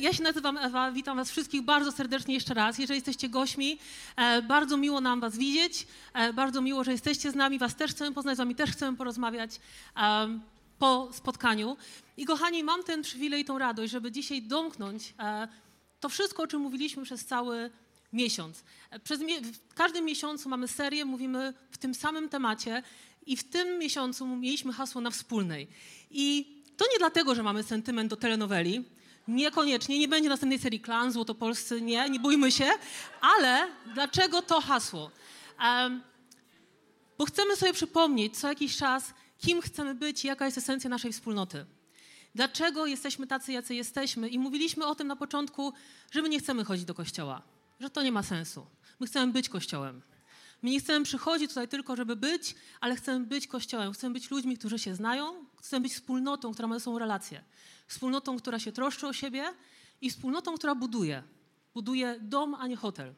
Ja się nazywam Ewa, witam was wszystkich bardzo serdecznie jeszcze raz. Jeżeli jesteście gośćmi, bardzo miło nam was widzieć, bardzo miło, że jesteście z nami, was też chcemy poznać, z wami też chcemy porozmawiać po spotkaniu. I kochani, mam ten przywilej i tą radość, żeby dzisiaj domknąć to wszystko, o czym mówiliśmy przez cały miesiąc. W każdym miesiącu mamy serię, mówimy w tym samym temacie i w tym miesiącu mieliśmy hasło na wspólnej. I to nie dlatego, że mamy sentyment do telenoweli, niekoniecznie, nie będzie następnej serii Klan, Złotopolscy, nie bójmy się, ale dlaczego to hasło? Bo chcemy sobie przypomnieć co jakiś czas, kim chcemy być i jaka jest esencja naszej wspólnoty. Dlaczego jesteśmy tacy, jacy jesteśmy? I mówiliśmy o tym na początku, że my nie chcemy chodzić do kościoła, że to nie ma sensu. My chcemy być kościołem. My nie chcemy przychodzić tutaj tylko, żeby być, ale chcemy być kościołem, chcemy być ludźmi, którzy się znają, chcemy być wspólnotą, która ma ze sobą relacje. Wspólnotą, która się troszczy o siebie i wspólnotą, która buduje. Buduje dom, a nie hotel.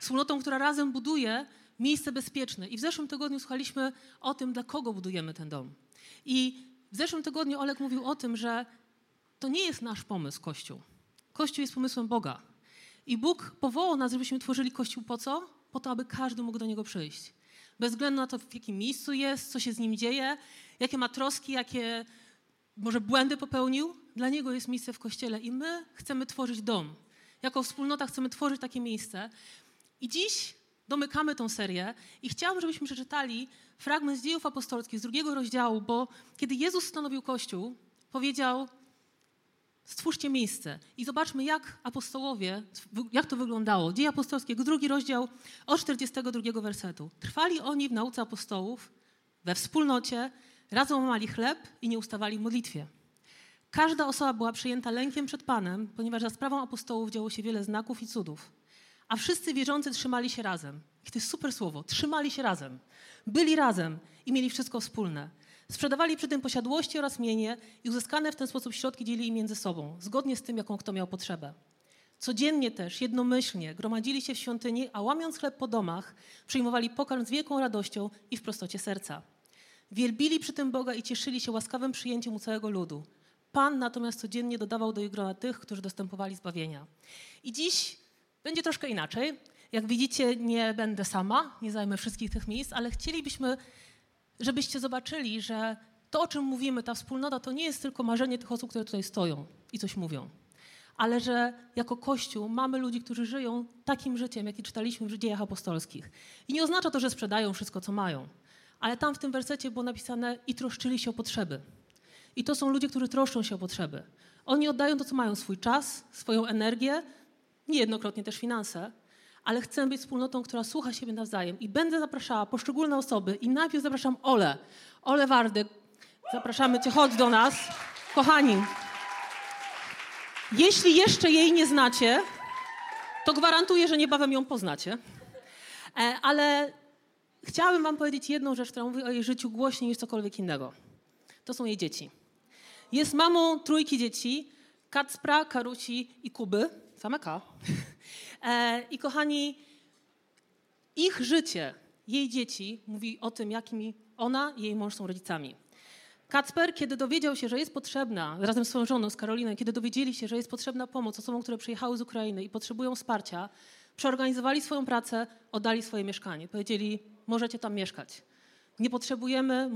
Wspólnotą, która razem buduje miejsce bezpieczne. I w zeszłym tygodniu słuchaliśmy o tym, dla kogo budujemy ten dom. I w zeszłym tygodniu Oleg mówił o tym, że to nie jest nasz pomysł, Kościół. Kościół jest pomysłem Boga. I Bóg powołał nas, żebyśmy tworzyli Kościół po co? Po to, aby każdy mógł do Niego przyjść. Bez względu na to, w jakim miejscu jest, co się z nim dzieje, jakie ma troski, jakie może błędy popełnił, dla niego jest miejsce w Kościele i my chcemy tworzyć dom. Jako wspólnota chcemy tworzyć takie miejsce. I dziś domykamy tą serię i chciałabym, żebyśmy przeczytali fragment z Dziejów Apostolskich, z 2 rozdziału, bo kiedy Jezus stanowił Kościół, powiedział: stwórzcie miejsce. I zobaczmy, jak apostołowie, jak to wyglądało. Dzieje Apostolskie, 2 rozdział, od 42 wersetu. Trwali oni w nauce apostołów, we wspólnocie, razem łamali chleb i nie ustawali w modlitwie. Każda osoba była przejęta lękiem przed Panem, ponieważ za sprawą apostołów działo się wiele znaków i cudów. A wszyscy wierzący trzymali się razem. I to jest super słowo, trzymali się razem. Byli razem i mieli wszystko wspólne. Sprzedawali przy tym posiadłości oraz mienie i uzyskane w ten sposób środki dzielili między sobą, zgodnie z tym, jaką kto miał potrzebę. Codziennie też, jednomyślnie, gromadzili się w świątyni, a łamiąc chleb po domach, przyjmowali pokarm z wielką radością i w prostocie serca. Wielbili przy tym Boga i cieszyli się łaskawym przyjęciem u całego ludu. Pan natomiast codziennie dodawał do ich grona tych, którzy dostępowali zbawienia. I dziś będzie troszkę inaczej. Jak widzicie, nie będę sama, nie zajmę wszystkich tych miejsc, ale chcielibyśmy, żebyście zobaczyli, że to, o czym mówimy, ta wspólnota, to nie jest tylko marzenie tych osób, które tutaj stoją i coś mówią, ale że jako Kościół mamy ludzi, którzy żyją takim życiem, jaki czytaliśmy w Dziejach Apostolskich. I nie oznacza to, że sprzedają wszystko, co mają, ale tam w tym wersecie było napisane: i troszczyli się o potrzeby. I to są ludzie, którzy troszczą się o potrzeby. Oni oddają to, co mają, swój czas, swoją energię, niejednokrotnie też finanse, ale chcę być wspólnotą, która słucha siebie nawzajem. I będę zapraszała poszczególne osoby. I najpierw zapraszam Olę Wardy. Zapraszamy cię, chodź do nas. Kochani, jeśli jeszcze jej nie znacie, to gwarantuję, że niebawem ją poznacie. Ale chciałabym wam powiedzieć jedną rzecz, która mówi o jej życiu głośniej niż cokolwiek innego. To są jej dzieci. Jest mamą 3 dzieci, Kacpra, Karusi i Kuby. Same K. I kochani, ich życie, jej dzieci mówi o tym, jakimi ona i jej mąż są rodzicami. Kacper, kiedy dowiedział się, że jest potrzebna, razem z swoją żoną, z Karoliną, kiedy dowiedzieli się, że jest potrzebna pomoc osobom, które przyjechały z Ukrainy i potrzebują wsparcia, przeorganizowali swoją pracę, oddali swoje mieszkanie. Powiedzieli: możecie tam mieszkać. Nie potrzebujemy,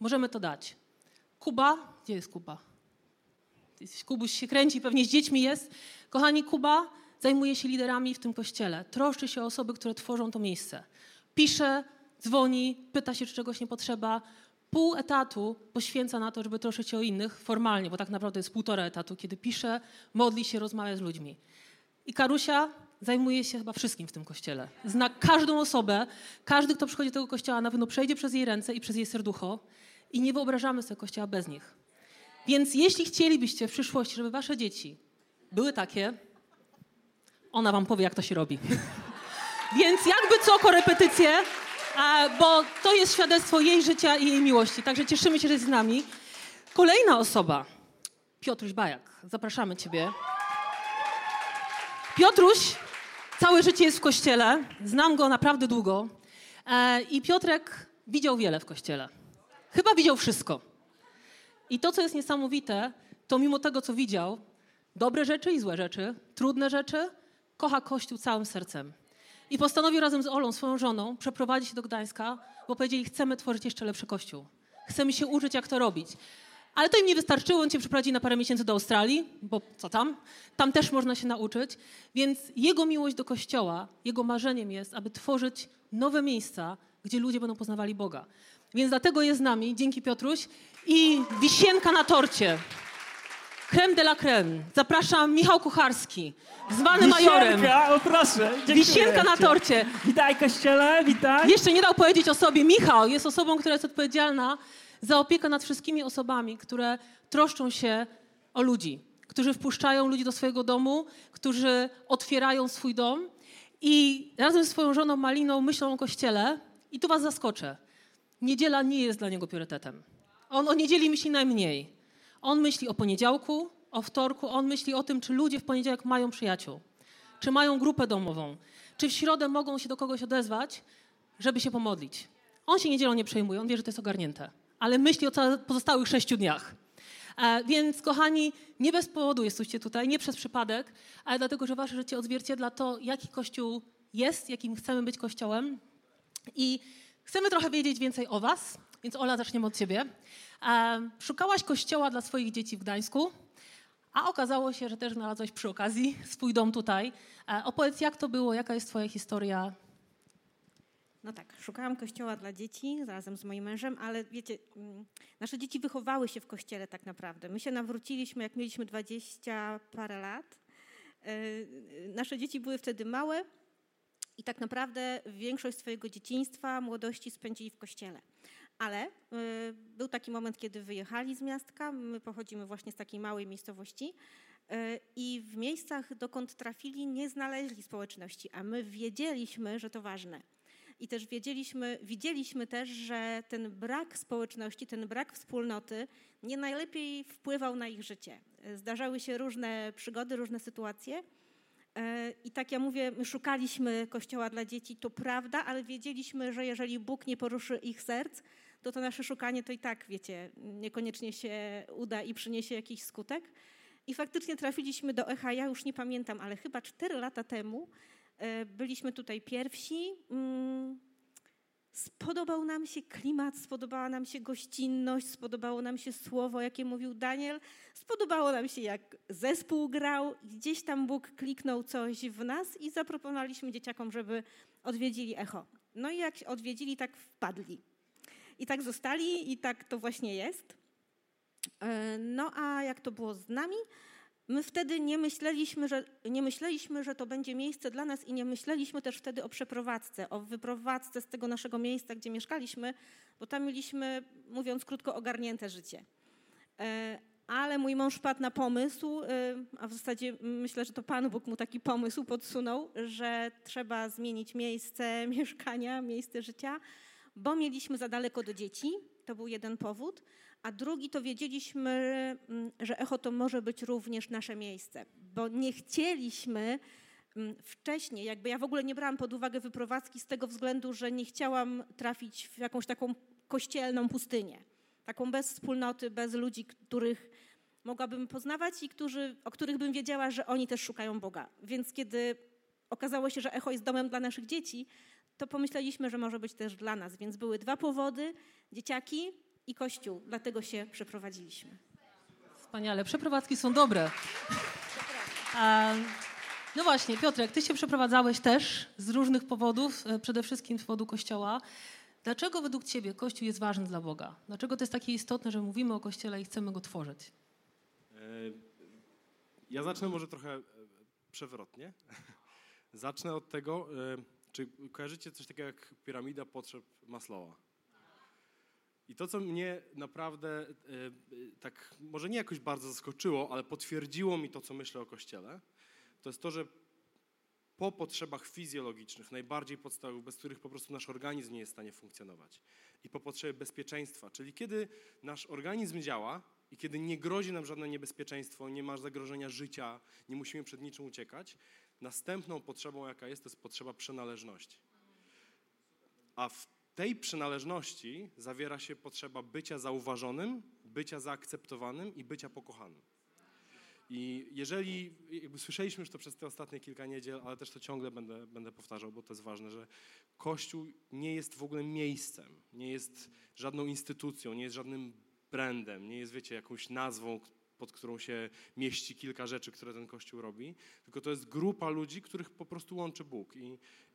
możemy to dać. Kuba, gdzie jest Kuba? Kubuś się kręci, pewnie z dziećmi jest. Kochani, Kuba zajmuje się liderami w tym kościele. Troszczy się o osoby, które tworzą to miejsce. Pisze, dzwoni, pyta się, czy czegoś nie potrzeba. Pół etatu poświęca na to, żeby troszczyć się o innych formalnie, bo tak naprawdę jest 1,5 etatu, kiedy pisze, modli się, rozmawia z ludźmi. I Karusia zajmuje się chyba wszystkim w tym kościele. Zna każdą osobę. Każdy, kto przychodzi do tego kościoła, na pewno przejdzie przez jej ręce i przez jej serducho. I nie wyobrażamy sobie kościoła bez nich. Więc jeśli chcielibyście w przyszłości, żeby wasze dzieci były takie, ona wam powie, jak to się robi. Więc jakby co, korepetycje, bo to jest świadectwo jej życia i jej miłości. Także cieszymy się, że jest z nami. Kolejna osoba, Piotruś Bajak. Zapraszamy ciebie. Piotruś całe życie jest w kościele. Znam go naprawdę długo. I Piotrek widział wiele w kościele. Chyba widział wszystko. I to, co jest niesamowite, to mimo tego, co widział, dobre rzeczy i złe rzeczy, trudne rzeczy, kocha Kościół całym sercem. I postanowił razem z Olą, swoją żoną, przeprowadzić się do Gdańska, bo powiedzieli, chcemy tworzyć jeszcze lepszy Kościół. Chcemy się uczyć, jak to robić. Ale to im nie wystarczyło, on się przeprowadził na parę miesięcy do Australii, bo co tam? Tam też można się nauczyć. Więc jego miłość do Kościoła, jego marzeniem jest, aby tworzyć nowe miejsca, gdzie ludzie będą poznawali Boga. Więc dlatego jest z nami, dzięki Piotruś, i wisienka na torcie. Creme de la creme. Zapraszam Michał Kucharski, zwany Majorem. O proszę. Dziękuję. Wisienka na torcie. Witaj Kościele, witaj. Jeszcze nie dał powiedzieć o sobie. Michał jest osobą, która jest odpowiedzialna za opiekę nad wszystkimi osobami, które troszczą się o ludzi, którzy wpuszczają ludzi do swojego domu, którzy otwierają swój dom i razem ze swoją żoną Maliną myślą o Kościele. I tu was zaskoczę. Niedziela nie jest dla niego priorytetem. On o niedzieli myśli najmniej. On myśli o poniedziałku, o wtorku, on myśli o tym, czy ludzie w poniedziałek mają przyjaciół, czy mają grupę domową, czy w środę mogą się do kogoś odezwać, żeby się pomodlić. On się niedzielą nie przejmuje, on wie, że to jest ogarnięte, ale myśli o pozostałych 6 dniach. Więc kochani, nie bez powodu jesteście tutaj, nie przez przypadek, ale dlatego, że wasze życie odzwierciedla to, jaki Kościół jest, jakim chcemy być Kościołem i chcemy trochę wiedzieć więcej o was, więc Ola, zaczniemy od ciebie. Szukałaś kościoła dla swoich dzieci w Gdańsku, a okazało się, że też znalazłaś przy okazji swój dom tutaj. Opowiedz, jak to było, jaka jest twoja historia? No tak, szukałam kościoła dla dzieci razem z moim mężem, ale wiecie, nasze dzieci wychowały się w kościele tak naprawdę. My się nawróciliśmy, jak mieliśmy 20 parę lat. Nasze dzieci były wtedy małe i tak naprawdę większość swojego dzieciństwa, młodości spędzili w kościele. Ale był taki moment, kiedy wyjechali z miastka, my pochodzimy właśnie z takiej małej miejscowości i w miejscach, dokąd trafili, nie znaleźli społeczności, a my wiedzieliśmy, że to ważne. I też widzieliśmy też, że ten brak społeczności, ten brak wspólnoty nie najlepiej wpływał na ich życie. Zdarzały się różne przygody, różne sytuacje. I tak ja mówię, my szukaliśmy kościoła dla dzieci, to prawda, ale wiedzieliśmy, że jeżeli Bóg nie poruszy ich serc, to nasze szukanie to i tak, wiecie, niekoniecznie się uda i przyniesie jakiś skutek. I faktycznie trafiliśmy do Echa, ja już nie pamiętam, ale chyba 4 lata temu byliśmy tutaj pierwsi. Spodobał nam się klimat, spodobała nam się gościnność, spodobało nam się słowo, jakie mówił Daniel, spodobało nam się, jak zespół grał. Gdzieś tam Bóg kliknął coś w nas i zaproponowaliśmy dzieciakom, żeby odwiedzili Echo. No i jak odwiedzili, tak wpadli. I tak zostali i tak to właśnie jest. No a jak to było z nami? My wtedy nie myśleliśmy, że to będzie miejsce dla nas i nie myśleliśmy też wtedy o przeprowadzce, o wyprowadzce z tego naszego miejsca, gdzie mieszkaliśmy, bo tam mieliśmy, mówiąc krótko, ogarnięte życie. Ale mój mąż padł na pomysł, a w zasadzie myślę, że to Pan Bóg mu taki pomysł podsunął, że trzeba zmienić miejsce mieszkania, miejsce życia, bo mieliśmy za daleko do dzieci, to był jeden powód. A drugi to wiedzieliśmy, że Echo to może być również nasze miejsce, bo nie chcieliśmy wcześniej, jakby ja w ogóle nie brałam pod uwagę wyprowadzki z tego względu, że nie chciałam trafić w jakąś taką kościelną pustynię, taką bez wspólnoty, bez ludzi, których mogłabym poznawać i o których bym wiedziała, że oni też szukają Boga. Więc kiedy okazało się, że Echo jest domem dla naszych dzieci, to pomyśleliśmy, że może być też dla nas, więc były 2 powody, dzieciaki i Kościół, dlatego się przeprowadziliśmy. Wspaniale, przeprowadzki są dobre. No właśnie, Piotrek, ty się przeprowadzałeś też z różnych powodów, przede wszystkim z powodu Kościoła. Dlaczego według ciebie Kościół jest ważny dla Boga? Dlaczego to jest takie istotne, że mówimy o Kościele i chcemy go tworzyć? Ja zacznę może trochę przewrotnie. Zacznę od tego, czy kojarzycie coś takiego jak piramida potrzeb Masłowa? I to, co mnie naprawdę tak może nie jakoś bardzo zaskoczyło, ale potwierdziło mi to, co myślę o Kościele, to jest to, że po potrzebach fizjologicznych, najbardziej podstawowych, bez których po prostu nasz organizm nie jest w stanie funkcjonować. I po potrzebie bezpieczeństwa, czyli kiedy nasz organizm działa i kiedy nie grozi nam żadne niebezpieczeństwo, nie ma zagrożenia życia, nie musimy przed niczym uciekać, następną potrzebą, jaka jest, to jest potrzeba przynależności. A w tej przynależności zawiera się potrzeba bycia zauważonym, bycia zaakceptowanym i bycia pokochanym. I jeżeli, jakby słyszeliśmy już to przez te ostatnie kilka niedziel, ale też to ciągle będę powtarzał, bo to jest ważne, że Kościół nie jest w ogóle miejscem, nie jest żadną instytucją, nie jest żadnym brandem, nie jest, wiecie, jakąś nazwą, pod którą się mieści kilka rzeczy, które ten Kościół robi, tylko to jest grupa ludzi, których po prostu łączy Bóg.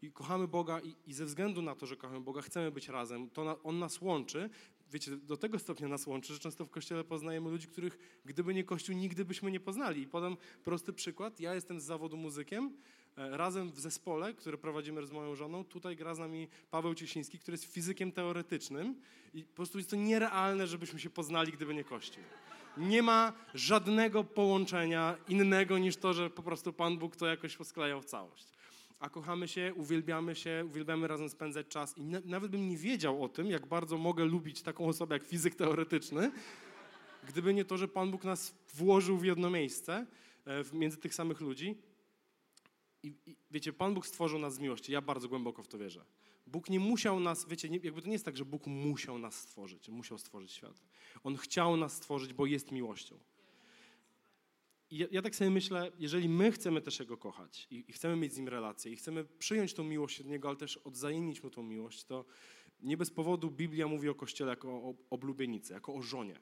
I kochamy Boga i ze względu na to, że kochamy Boga, chcemy być razem. On nas łączy. Wiecie, do tego stopnia nas łączy, że często w Kościele poznajemy ludzi, których gdyby nie Kościół, nigdy byśmy nie poznali. I podam prosty przykład. Ja jestem z zawodu muzykiem. Razem w zespole, który prowadzimy z moją żoną, tutaj gra z nami Paweł Ciesiński, który jest fizykiem teoretycznym. I po prostu jest to nierealne, żebyśmy się poznali, gdyby nie Kościół. Nie ma żadnego połączenia innego niż to, że po prostu Pan Bóg to jakoś posklejał w całość. A kochamy się, uwielbiamy razem spędzać czas i nawet bym nie wiedział o tym, jak bardzo mogę lubić taką osobę jak fizyk teoretyczny, gdyby nie to, że Pan Bóg nas włożył w jedno miejsce między tych samych ludzi. I wiecie, Pan Bóg stworzył nas z miłości. Ja bardzo głęboko w to wierzę. Bóg nie musiał nas, wiecie, jakby to nie jest tak, że Bóg musiał nas stworzyć, musiał stworzyć świat. On chciał nas stworzyć, bo jest miłością. I ja tak sobie myślę, jeżeli my chcemy też Jego kochać i chcemy mieć z Nim relację i chcemy przyjąć tą miłość od Niego, ale też odzajemnić Mu tą miłość, to nie bez powodu Biblia mówi o Kościele jako o oblubienicy, jako o żonie.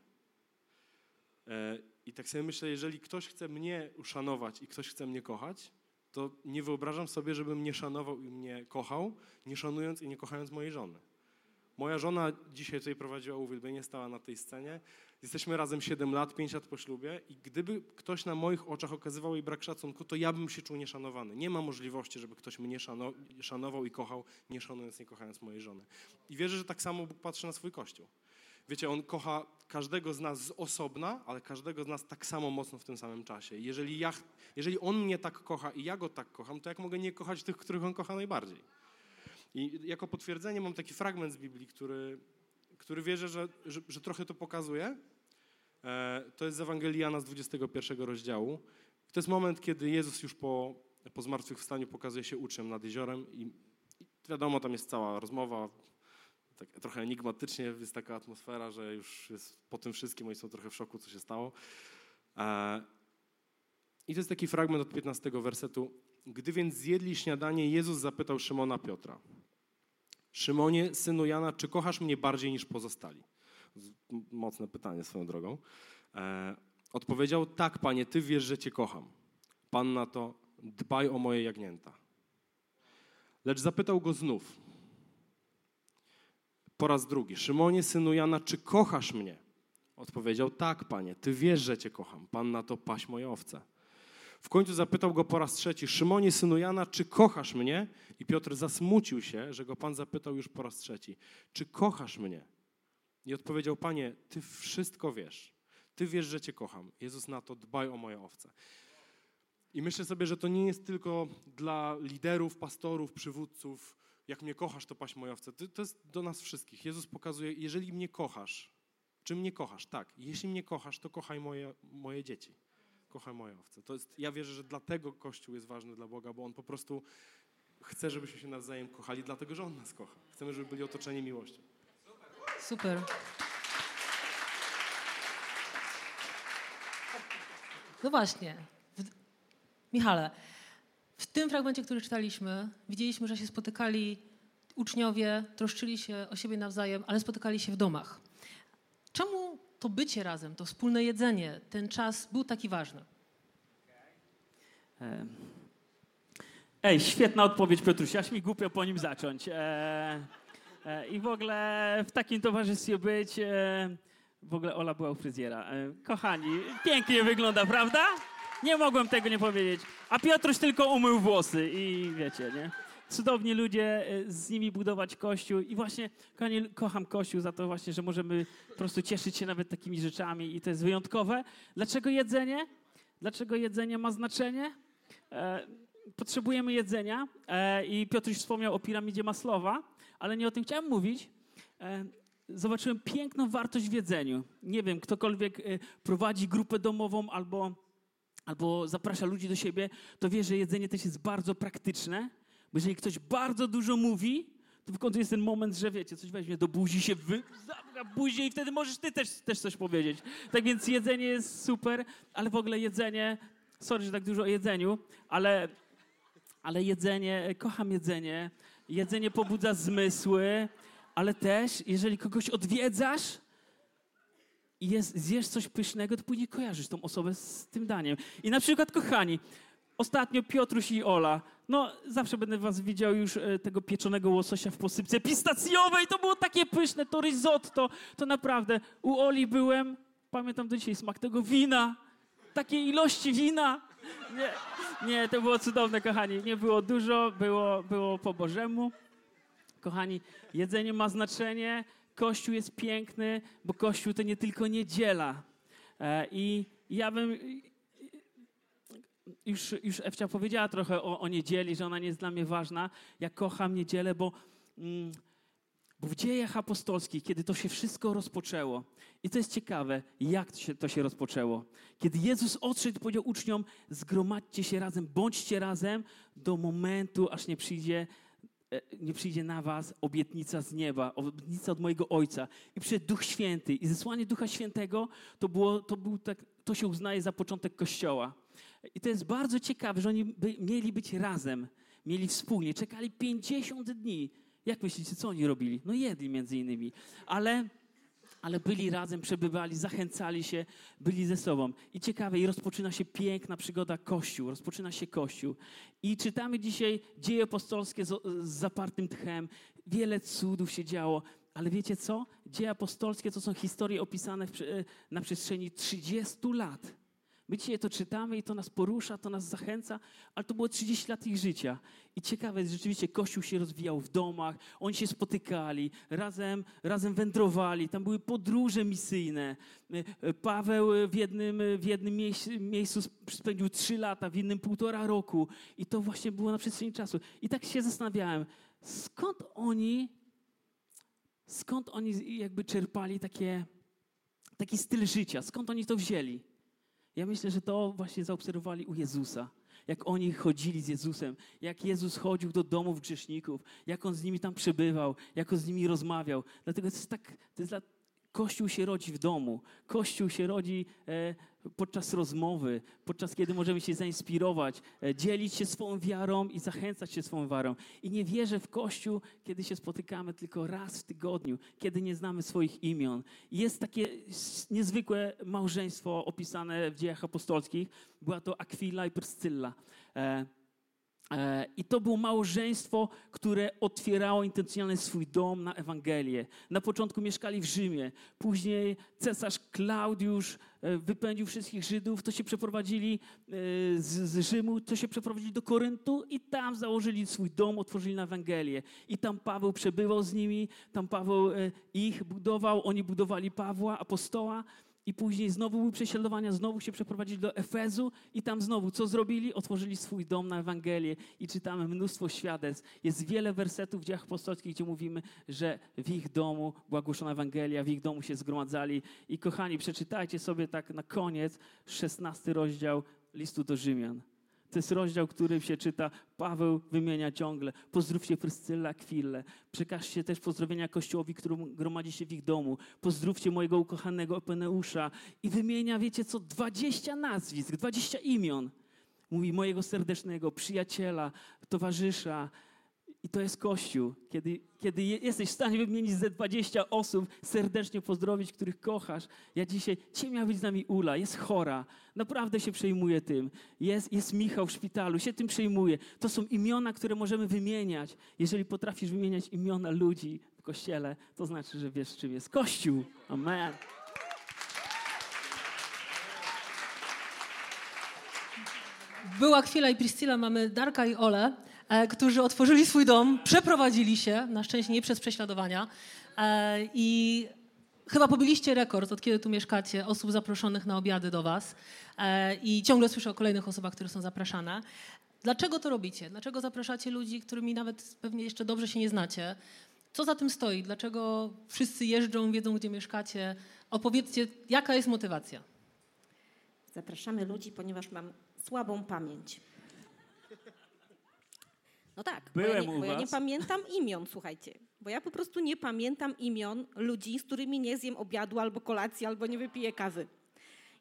I tak sobie myślę, jeżeli ktoś chce mnie uszanować i ktoś chce mnie kochać, to nie wyobrażam sobie, żebym nie szanował i mnie kochał, nie szanując i nie kochając mojej żony. Moja żona dzisiaj tutaj prowadziła uwielbienie, stała na tej scenie. Jesteśmy razem 7 lat, 5 lat po ślubie i gdyby ktoś na moich oczach okazywał jej brak szacunku, to ja bym się czuł nieszanowany. Nie ma możliwości, żeby ktoś mnie szanował i kochał, nie szanując, nie kochając mojej żony. I wierzę, że tak samo Bóg patrzy na swój Kościół. Wiecie, On kocha każdego z nas z osobna, ale każdego z nas tak samo mocno w tym samym czasie. Jeżeli On mnie tak kocha i ja Go tak kocham, to jak mogę nie kochać tych, których On kocha najbardziej? I jako potwierdzenie mam taki fragment z Biblii, który wierzę, że trochę to pokazuje. To jest z Ewangelii Jana z 21 rozdziału. To jest moment, kiedy Jezus już po zmartwychwstaniu pokazuje się uczniom nad jeziorem i wiadomo, tam jest cała rozmowa. Tak, trochę enigmatycznie jest taka atmosfera, że już jest po tym wszystkim, oni są trochę w szoku, co się stało. I to jest taki fragment od 15 wersetu. Gdy więc zjedli śniadanie, Jezus zapytał Szymona Piotra. Szymonie, synu Jana, czy kochasz mnie bardziej niż pozostali? Mocne pytanie swoją drogą. Odpowiedział, tak, Panie, Ty wiesz, że Cię kocham. Pan na to, dbaj o moje jagnięta. Lecz zapytał go znów. Po raz drugi. Szymonie, synu Jana, czy kochasz mnie? Odpowiedział, tak, Panie, Ty wiesz, że Cię kocham. Pan na to, paś moje owce. W końcu zapytał go po raz trzeci, Szymonie, synu Jana, czy kochasz mnie? I Piotr zasmucił się, że go Pan zapytał już po raz trzeci, czy kochasz mnie? I odpowiedział, Panie, Ty wszystko wiesz. Ty wiesz, że Cię kocham. Jezus na to, dbaj o moje owce. I myślę sobie, że to nie jest tylko dla liderów, pastorów, przywódców, jak mnie kochasz, to paś moje owce. To jest do nas wszystkich. Jezus pokazuje, jeżeli mnie kochasz, czy mnie kochasz? Tak. Jeśli mnie kochasz, to kochaj moje dzieci. Kochaj moje owce. Ja wierzę, że dlatego Kościół jest ważny dla Boga, bo On po prostu chce, żebyśmy się nawzajem kochali, dlatego, że On nas kocha. Chcemy, żeby byli otoczeni miłością. Super. No właśnie. Michale, w tym fragmencie, który czytaliśmy, widzieliśmy, że się spotykali uczniowie, troszczyli się o siebie nawzajem, ale spotykali się w domach. Czemu to bycie razem, to wspólne jedzenie, ten czas był taki ważny? Ej, świetna odpowiedź, Piotrusia, aż mi głupio po nim zacząć. I w ogóle w takim towarzystwie być, w ogóle Ola była u fryzjera. Kochani, pięknie wygląda, prawda? Nie mogłem tego nie powiedzieć. A Piotruś tylko umył włosy i wiecie, nie? Cudowni ludzie, z nimi budować Kościół i właśnie, kochani, kocham Kościół za to właśnie, że możemy po prostu cieszyć się nawet takimi rzeczami i to jest wyjątkowe. Dlaczego jedzenie? Dlaczego jedzenie ma znaczenie? potrzebujemy jedzenia i Piotruś wspomniał o piramidzie Masłowa, ale nie o tym chciałem mówić. Zobaczyłem piękną wartość w jedzeniu. Nie wiem, ktokolwiek prowadzi grupę domową albo zaprasza ludzi do siebie, to wie, że jedzenie też jest bardzo praktyczne, bo jeżeli ktoś bardzo dużo mówi, to w końcu jest ten moment, że wiecie, coś weźmie do buzi, się zamka buzię i wtedy możesz ty też coś powiedzieć. Tak więc jedzenie jest super, ale w ogóle jedzenie, sorry, że tak dużo o jedzeniu, ale jedzenie, kocham jedzenie. Jedzenie pobudza zmysły, ale też jeżeli kogoś odwiedzasz i zjesz coś pysznego, to później kojarzysz tą osobę z tym daniem. I na przykład, kochani, ostatnio Piotruś i Ola, no zawsze będę was widział już tego pieczonego łososia w posypce pistacjowej, to było takie pyszne, to risotto, to naprawdę. U Oli byłem, pamiętam do dzisiaj smak tego wina, takiej ilości wina. Nie, to było cudowne, kochani, nie było dużo, było po Bożemu. Kochani, jedzenie ma znaczenie, Kościół jest piękny, bo Kościół to nie tylko niedziela. I ja bym... Już Ewcia powiedziała trochę o niedzieli, że ona nie jest dla mnie ważna. Ja kocham niedzielę, bo w Dziejach Apostolskich, kiedy to się wszystko rozpoczęło, i to jest ciekawe, jak to się rozpoczęło. Kiedy Jezus odszedł i powiedział uczniom, zgromadźcie się razem, bądźcie razem do momentu, aż nie przyjdzie na was obietnica z nieba, obietnica od mojego Ojca. I przyszedł Duch Święty. I zesłanie Ducha Świętego to się uznaje za początek Kościoła. I to jest bardzo ciekawe, że oni mieli być razem, mieli wspólnie, czekali 50 dni. Jak myślicie, co oni robili? No jedli między innymi, ale byli razem, przebywali, zachęcali się, byli ze sobą. I ciekawe, i rozpoczyna się piękna przygoda Kościół, rozpoczyna się Kościół. I czytamy dzisiaj Dzieje Apostolskie z zapartym tchem. Wiele cudów się działo, ale wiecie co? Dzieje Apostolskie to są historie opisane na przestrzeni 30 lat. My dzisiaj to czytamy i to nas porusza, to nas zachęca, ale to było 30 lat ich życia. I ciekawe jest, rzeczywiście Kościół się rozwijał w domach, oni się spotykali, razem wędrowali, tam były podróże misyjne. Paweł w jednym miejscu spędził 3 lata, w innym 1,5 roku. I to właśnie było na przestrzeni czasu. I tak się zastanawiałem, skąd oni jakby czerpali taki styl życia, skąd oni to wzięli? Ja myślę, że to właśnie zaobserwowali u Jezusa. Jak oni chodzili z Jezusem, jak Jezus chodził do domów grzeszników, jak On z nimi tam przebywał, jak On z nimi rozmawiał. Dlatego Kościół się rodzi w domu, Kościół się rodzi podczas rozmowy, podczas kiedy możemy się zainspirować, dzielić się swoją wiarą i zachęcać się swoją wiarą. I nie wierzę w Kościół, kiedy się spotykamy tylko raz w tygodniu, kiedy nie znamy swoich imion. Jest takie niezwykłe małżeństwo opisane w Dziejach Apostolskich. Była to Akwila i Pryscylla. I to było małżeństwo, które otwierało intencjonalnie swój dom na Ewangelię. Na początku mieszkali w Rzymie, później cesarz Klaudiusz wypędził wszystkich Żydów, to się przeprowadzili z Rzymu, to się przeprowadzili do Koryntu i tam założyli swój dom, otworzyli na Ewangelię. I tam Paweł przebywał z nimi, tam Paweł ich budował, oni budowali Pawła, apostoła. I później znowu były prześladowania, znowu się przeprowadzili do Efezu i tam znowu, co zrobili? Otworzyli swój dom na Ewangelię i czytamy mnóstwo świadectw. Jest wiele wersetów w Dziejach Apostolskich, gdzie mówimy, że w ich domu była głoszona Ewangelia, w ich domu się zgromadzali. I kochani, przeczytajcie sobie tak na koniec 16 rozdział listu do Rzymian. To jest rozdział, który się czyta, Paweł wymienia ciągle. Pozdrówcie Pryscylla, Akwillę. Przekażcie też pozdrowienia Kościołowi, którym gromadzi się w ich domu. Pozdrówcie mojego ukochanego Epeneusza. I wymienia, wiecie co, 20 nazwisk, 20 imion. Mówi mojego serdecznego, przyjaciela, towarzysza. I to jest Kościół. Kiedy jesteś w stanie wymienić ze 20 osób, serdecznie pozdrowić, których kochasz. Ja dzisiaj miała być z nami Ula, jest chora. Naprawdę się przejmuje tym. Jest Michał w szpitalu, się tym przejmuje. To są imiona, które możemy wymieniać. Jeżeli potrafisz wymieniać imiona ludzi w Kościele, to znaczy, że wiesz, czym jest Kościół. Amen. Była chwila i Pryscylla, mamy Darka i Olę, którzy otworzyli swój dom, przeprowadzili się, na szczęście nie przez prześladowania i chyba pobiliście rekord, od kiedy tu mieszkacie, osób zaproszonych na obiady do was i ciągle słyszę o kolejnych osobach, które są zapraszane. Dlaczego to robicie? Dlaczego zapraszacie ludzi, którymi nawet pewnie jeszcze dobrze się nie znacie? Co za tym stoi? Dlaczego wszyscy jeżdżą, wiedzą, gdzie mieszkacie? Opowiedzcie, jaka jest motywacja? Zapraszamy ludzi, ponieważ mam słabą pamięć. No tak, bo ja nie pamiętam imion, słuchajcie. Bo ja po prostu nie pamiętam imion ludzi, z którymi nie zjem obiadu albo kolacji, albo nie wypiję kawy.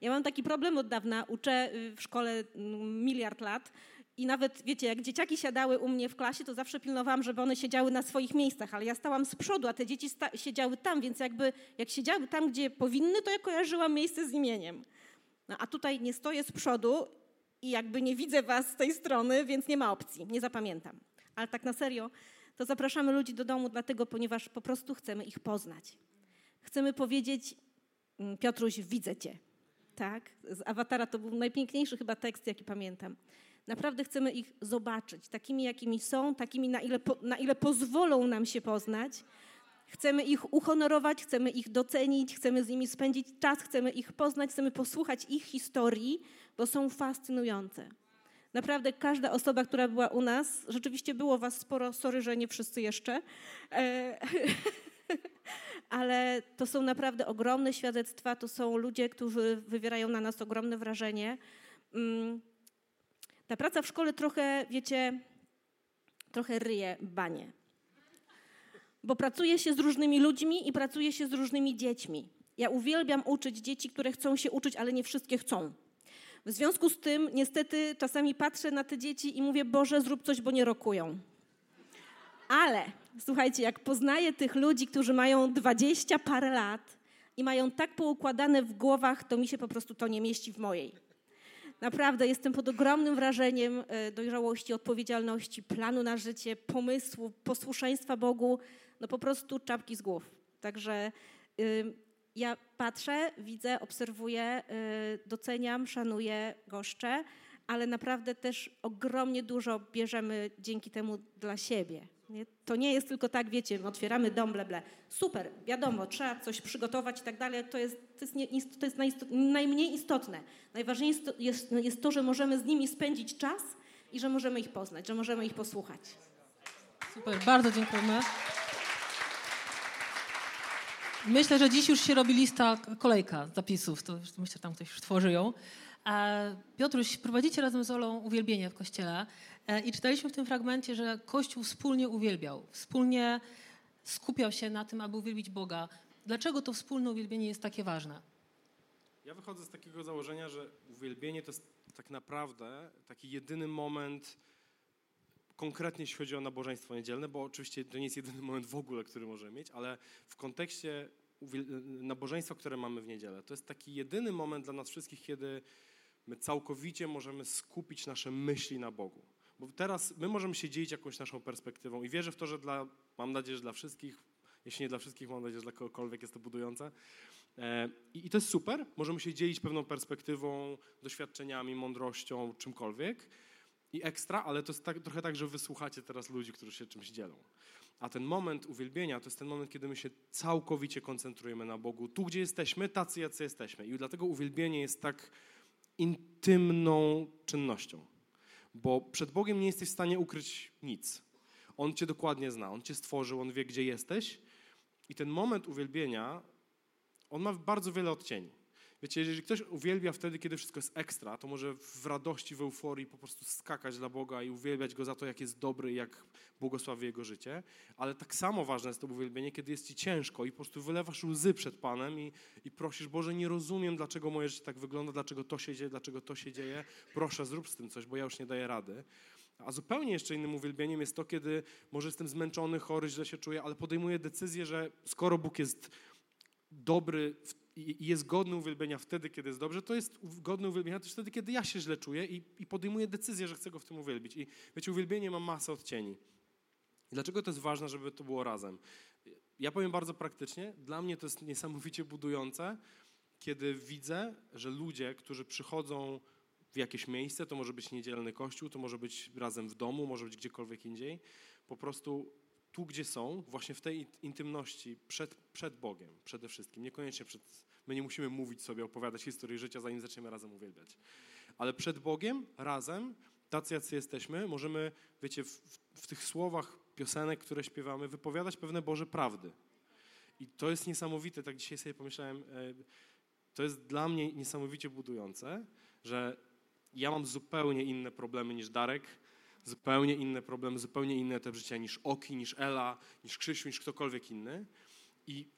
Ja mam taki problem od dawna, uczę w szkole miliard lat i nawet, wiecie, jak dzieciaki siadały u mnie w klasie, to zawsze pilnowałam, żeby one siedziały na swoich miejscach, ale ja stałam z przodu, a te dzieci siedziały tam, więc jakby jak siedziały tam, gdzie powinny, to ja kojarzyłam miejsce z imieniem. No, a tutaj nie stoję z przodu i jakby nie widzę was z tej strony, więc nie ma opcji, nie zapamiętam. Ale tak na serio, to zapraszamy ludzi do domu dlatego, ponieważ po prostu chcemy ich poznać. Chcemy powiedzieć, Piotruś, widzę cię. Tak, z Awatara to był najpiękniejszy chyba tekst, jaki pamiętam. Naprawdę chcemy ich zobaczyć, takimi jakimi są, takimi na ile pozwolą nam się poznać. Chcemy ich uhonorować, chcemy ich docenić, chcemy z nimi spędzić czas, chcemy ich poznać, chcemy posłuchać ich historii, bo są fascynujące. Naprawdę każda osoba, która była u nas, rzeczywiście było was sporo, sorry, że nie wszyscy jeszcze, ale to są naprawdę ogromne świadectwa, to są ludzie, którzy wywierają na nas ogromne wrażenie. Ta praca w szkole trochę, wiecie, trochę ryje banie. Bo pracuje się z różnymi ludźmi i pracuje się z różnymi dziećmi. Ja uwielbiam uczyć dzieci, które chcą się uczyć, ale nie wszystkie chcą. W związku z tym niestety czasami patrzę na te dzieci i mówię, Boże, zrób coś, bo nie rokują. Ale słuchajcie, jak poznaję tych ludzi, którzy mają 20 parę lat i mają tak poukładane w głowach, to mi się po prostu to nie mieści w mojej. Naprawdę jestem pod ogromnym wrażeniem dojrzałości, odpowiedzialności, planu na życie, pomysłu, posłuszeństwa Bogu. No po prostu czapki z głów. Także ja patrzę, widzę, obserwuję, doceniam, szanuję, goszczę, ale naprawdę też ogromnie dużo bierzemy dzięki temu dla siebie. Nie? To nie jest tylko tak, wiecie, otwieramy dom, ble, ble. Super, wiadomo, trzeba coś przygotować i tak dalej. To jest najmniej istotne. Najważniejsze jest to, że możemy z nimi spędzić czas i że możemy ich poznać, że możemy ich posłuchać. Super, bardzo dziękujemy. Myślę, że dziś już się robi lista, kolejka zapisów. To myślę, że tam ktoś już tworzy ją. Piotruś, prowadzicie razem z Olą uwielbienie w kościele i czytaliśmy w tym fragmencie, że Kościół wspólnie uwielbiał, wspólnie skupiał się na tym, aby uwielbić Boga. Dlaczego to wspólne uwielbienie jest takie ważne? Ja wychodzę z takiego założenia, że uwielbienie to jest tak naprawdę taki jedyny moment, konkretnie jeśli chodzi o nabożeństwo niedzielne, bo oczywiście to nie jest jedyny moment w ogóle, który możemy mieć, ale w kontekście nabożeństwa, które mamy w niedzielę, to jest taki jedyny moment dla nas wszystkich, kiedy my całkowicie możemy skupić nasze myśli na Bogu. Bo teraz my możemy się dzielić jakąś naszą perspektywą i wierzę w to, że mam nadzieję, że dla wszystkich, jeśli nie dla wszystkich, mam nadzieję, że dla kogokolwiek jest to budujące. I to jest super, możemy się dzielić pewną perspektywą, doświadczeniami, mądrością, czymkolwiek i ekstra, ale to jest tak, trochę tak, że wysłuchacie teraz ludzi, którzy się czymś dzielą. A ten moment uwielbienia to jest ten moment, kiedy my się całkowicie koncentrujemy na Bogu. Tu, gdzie jesteśmy, tacy, jacy jesteśmy. I dlatego uwielbienie jest tak intymną czynnością. Bo przed Bogiem nie jesteś w stanie ukryć nic. On cię dokładnie zna, On cię stworzył, On wie, gdzie jesteś. I ten moment uwielbienia, on ma bardzo wiele odcieni. Wiecie, jeżeli ktoś uwielbia wtedy, kiedy wszystko jest ekstra, to może w radości, w euforii po prostu skakać dla Boga i uwielbiać Go za to, jak jest dobry i jak błogosławi Jego życie. Ale tak samo ważne jest to uwielbienie, kiedy jest ci ciężko i po prostu wylewasz łzy przed Panem i prosisz, Boże, nie rozumiem, dlaczego moje życie tak wygląda, dlaczego to się dzieje. Proszę, zrób z tym coś, bo ja już nie daję rady. A zupełnie jeszcze innym uwielbieniem jest to, kiedy może jestem zmęczony, chory, źle się czuję, ale podejmuję decyzję, że skoro Bóg jest dobry i jest godny uwielbienia wtedy, kiedy jest dobrze, to jest godny uwielbienia też wtedy, kiedy ja się źle czuję i podejmuję decyzję, że chcę Go w tym uwielbić. I wiecie, uwielbienie ma masę odcieni. I dlaczego to jest ważne, żeby to było razem? Ja powiem bardzo praktycznie, dla mnie to jest niesamowicie budujące, kiedy widzę, że ludzie, którzy przychodzą w jakieś miejsce, to może być niedzielny kościół, to może być razem w domu, może być gdziekolwiek indziej, po prostu tu, gdzie są, właśnie w tej intymności, przed Bogiem przede wszystkim, niekoniecznie my nie musimy mówić sobie, opowiadać historię życia, zanim zaczniemy razem uwielbiać, ale przed Bogiem, razem, tacy jacy jesteśmy, możemy, wiecie, w tych słowach piosenek, które śpiewamy, wypowiadać pewne Boże prawdy. I to jest niesamowite, tak dzisiaj sobie pomyślałem, to jest dla mnie niesamowicie budujące, że ja mam zupełnie inne problemy niż Darek, zupełnie inne problemy, zupełnie inny etap życia niż Oki, niż Ela, niż Krzysiu, niż ktokolwiek inny.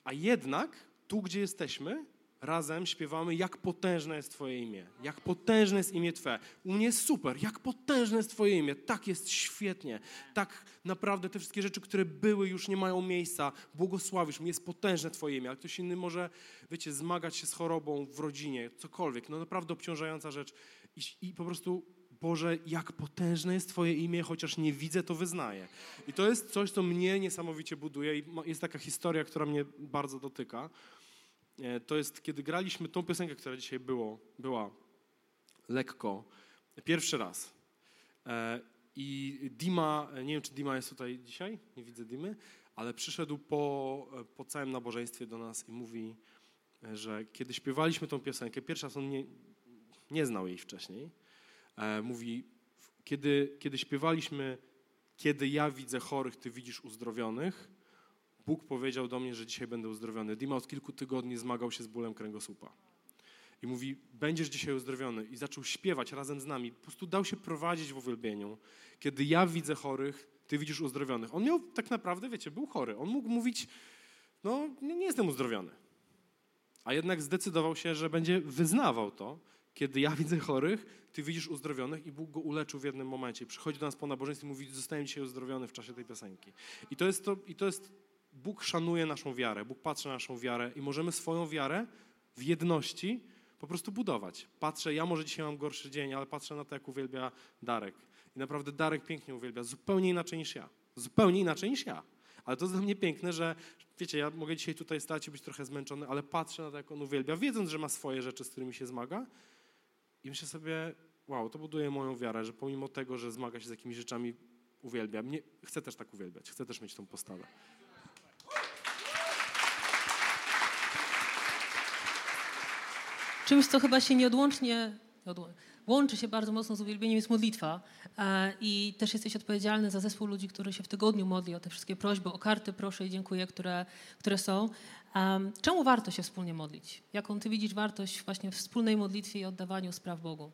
A jednak tu, gdzie jesteśmy, razem śpiewamy, jak potężne jest Twoje imię, jak potężne jest imię Twe. U mnie jest super, jak potężne jest Twoje imię, tak jest świetnie, tak naprawdę te wszystkie rzeczy, które były, już nie mają miejsca, błogosławisz mnie, jest potężne Twoje imię, ale ktoś inny może, wiecie, zmagać się z chorobą w rodzinie, cokolwiek, no naprawdę obciążająca rzecz i po prostu, Boże, jak potężne jest Twoje imię, chociaż nie widzę, to wyznaję. I to jest coś, co mnie niesamowicie buduje i jest taka historia, która mnie bardzo dotyka. To jest, kiedy graliśmy tą piosenkę, która dzisiaj była lekko, pierwszy raz. I Dima, nie wiem, czy Dima jest tutaj dzisiaj, nie widzę Dimy, ale przyszedł po całym nabożeństwie do nas i mówi, że kiedy śpiewaliśmy tą piosenkę, pierwszy raz on nie znał jej wcześniej, mówi, kiedy śpiewaliśmy, kiedy ja widzę chorych, ty widzisz uzdrowionych, Bóg powiedział do mnie, że dzisiaj będę uzdrowiony. Dima od kilku tygodni zmagał się z bólem kręgosłupa. I mówi, będziesz dzisiaj uzdrowiony. I zaczął śpiewać razem z nami. Po prostu dał się prowadzić w uwielbieniu. Kiedy ja widzę chorych, ty widzisz uzdrowionych. On miał tak naprawdę, wiecie, był chory. On mógł mówić, no nie jestem uzdrowiony. A jednak zdecydował się, że będzie wyznawał to. Kiedy ja widzę chorych, ty widzisz uzdrowionych i Bóg go uleczył w jednym momencie. Przychodzi do nas po nabożeństwie i mówi, zostałem dzisiaj uzdrowiony w czasie tej piosenki. I to jest Bóg szanuje naszą wiarę, Bóg patrzy na naszą wiarę i możemy swoją wiarę w jedności po prostu budować. Patrzę, ja może dzisiaj mam gorszy dzień, ale patrzę na to, jak uwielbia Darek. I naprawdę Darek pięknie uwielbia, zupełnie inaczej niż ja. Zupełnie inaczej niż ja. Ale to jest dla mnie piękne, że wiecie, ja mogę dzisiaj tutaj stać i być trochę zmęczony, ale patrzę na to, jak on uwielbia, wiedząc, że ma swoje rzeczy, z którymi się zmaga. I myślę sobie, wow, to buduje moją wiarę, że pomimo tego, że zmaga się z jakimiś rzeczami, uwielbia. Chcę też tak uwielbiać, chcę też mieć tą postawę. Czymś, co chyba się nieodłącznie łączy się bardzo mocno z uwielbieniem, jest modlitwa. I też jesteś odpowiedzialny za zespół ludzi, którzy się w tygodniu modli o te wszystkie prośby, o karty proszę i dziękuję, które są. Czemu warto się wspólnie modlić? Jaką ty widzisz wartość właśnie w wspólnej modlitwie i oddawaniu spraw Bogu?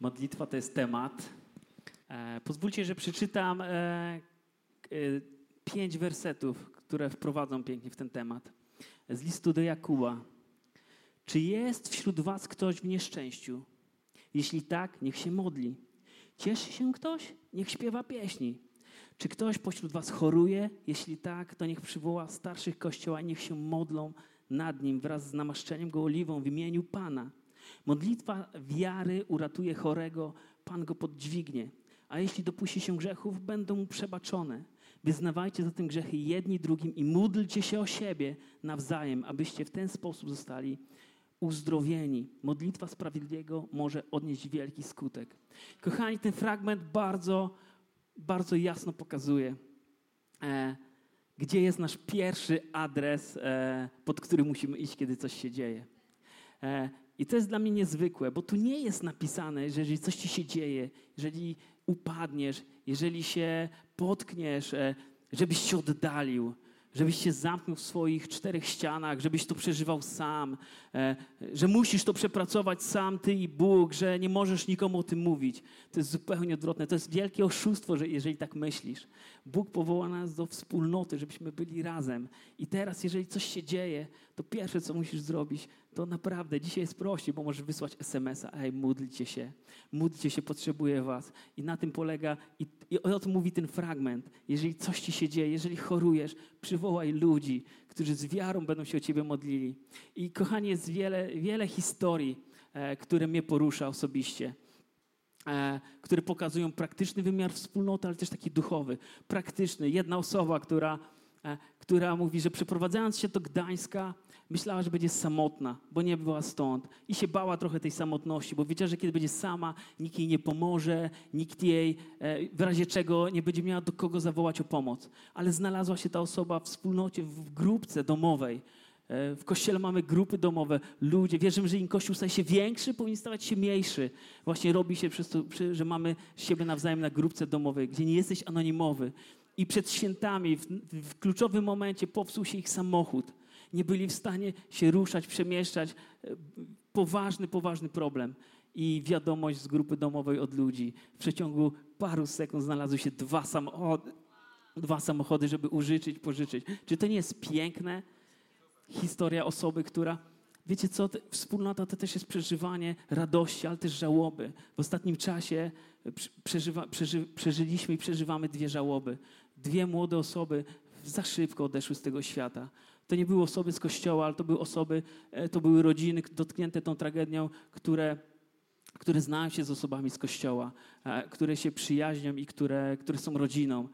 Modlitwa to jest temat. Pozwólcie, że przeczytam 5 wersetów, które wprowadzą pięknie w ten temat. Z listu do Jakuba. Czy jest wśród was ktoś w nieszczęściu? Jeśli tak, niech się modli. Cieszy się ktoś? Niech śpiewa pieśni. Czy ktoś pośród was choruje? Jeśli tak, to niech przywoła starszych kościoła i niech się modlą nad nim wraz z namaszczeniem go oliwą w imieniu Pana. Modlitwa wiary uratuje chorego, Pan go podźwignie. A jeśli dopuści się grzechów, będą mu przebaczone. Wyznawajcie zatem grzechy jedni drugim i módlcie się o siebie nawzajem, abyście w ten sposób zostali uzdrowieni. Modlitwa sprawiedliwego może odnieść wielki skutek. Kochani, ten fragment bardzo, bardzo jasno pokazuje, gdzie jest nasz pierwszy adres, pod który musimy iść, kiedy coś się dzieje. I to jest dla mnie niezwykłe, bo tu nie jest napisane, że jeżeli coś ci się dzieje, jeżeli upadniesz, jeżeli się potkniesz, żebyś się oddalił, żebyś się zamknął w swoich 4 ścianach, żebyś to przeżywał sam, że musisz to przepracować sam, ty i Bóg, że nie możesz nikomu o tym mówić. To jest zupełnie odwrotne. To jest wielkie oszustwo, że jeżeli tak myślisz. Bóg powoła nas do wspólnoty, żebyśmy byli razem. I teraz, jeżeli coś się dzieje, to pierwsze, co musisz zrobić, to naprawdę dzisiaj jest prościej, bo możesz wysłać SMS-a. Ej, módlcie się, potrzebuję was. I na tym polega, i o tym mówi ten fragment. Jeżeli coś ci się dzieje, jeżeli chorujesz, przywołaj ludzi, którzy z wiarą będą się o ciebie modlili. I kochani, jest wiele historii, które mnie porusza osobiście, które pokazują praktyczny wymiar wspólnoty, ale też taki duchowy, praktyczny. Jedna osoba, która mówi, że przeprowadzając się do Gdańska, myślała, że będzie samotna, bo nie była stąd. I się bała trochę tej samotności, bo wiedziała, że kiedy będzie sama, nikt jej nie pomoże, nikt jej w razie czego nie będzie miała do kogo zawołać o pomoc. Ale znalazła się ta osoba w wspólnocie, w grupce domowej, W Kościele mamy grupy domowe, ludzie. Wierzymy, że im Kościół staje się większy, powinien stawać się mniejszy. Właśnie robi się przez to, że mamy siebie nawzajem na grupce domowej, gdzie nie jesteś anonimowy. I przed świętami, w kluczowym momencie popsuł się ich samochód. Nie byli w stanie się ruszać, przemieszczać. Poważny problem. I wiadomość z grupy domowej od ludzi. W przeciągu paru sekund znalazły się dwa samochody, żeby użyczyć, pożyczyć. Czy to nie jest piękne? Historia osoby, która... Wiecie co? Wspólnota to też jest przeżywanie radości, ale też żałoby. W ostatnim czasie przeżyliśmy i przeżywamy dwie żałoby. Dwie młode osoby za szybko odeszły z tego świata. To nie były osoby z Kościoła, ale to były rodziny dotknięte tą tragedią, które znają się z osobami z Kościoła, które się przyjaźnią i które są rodziną.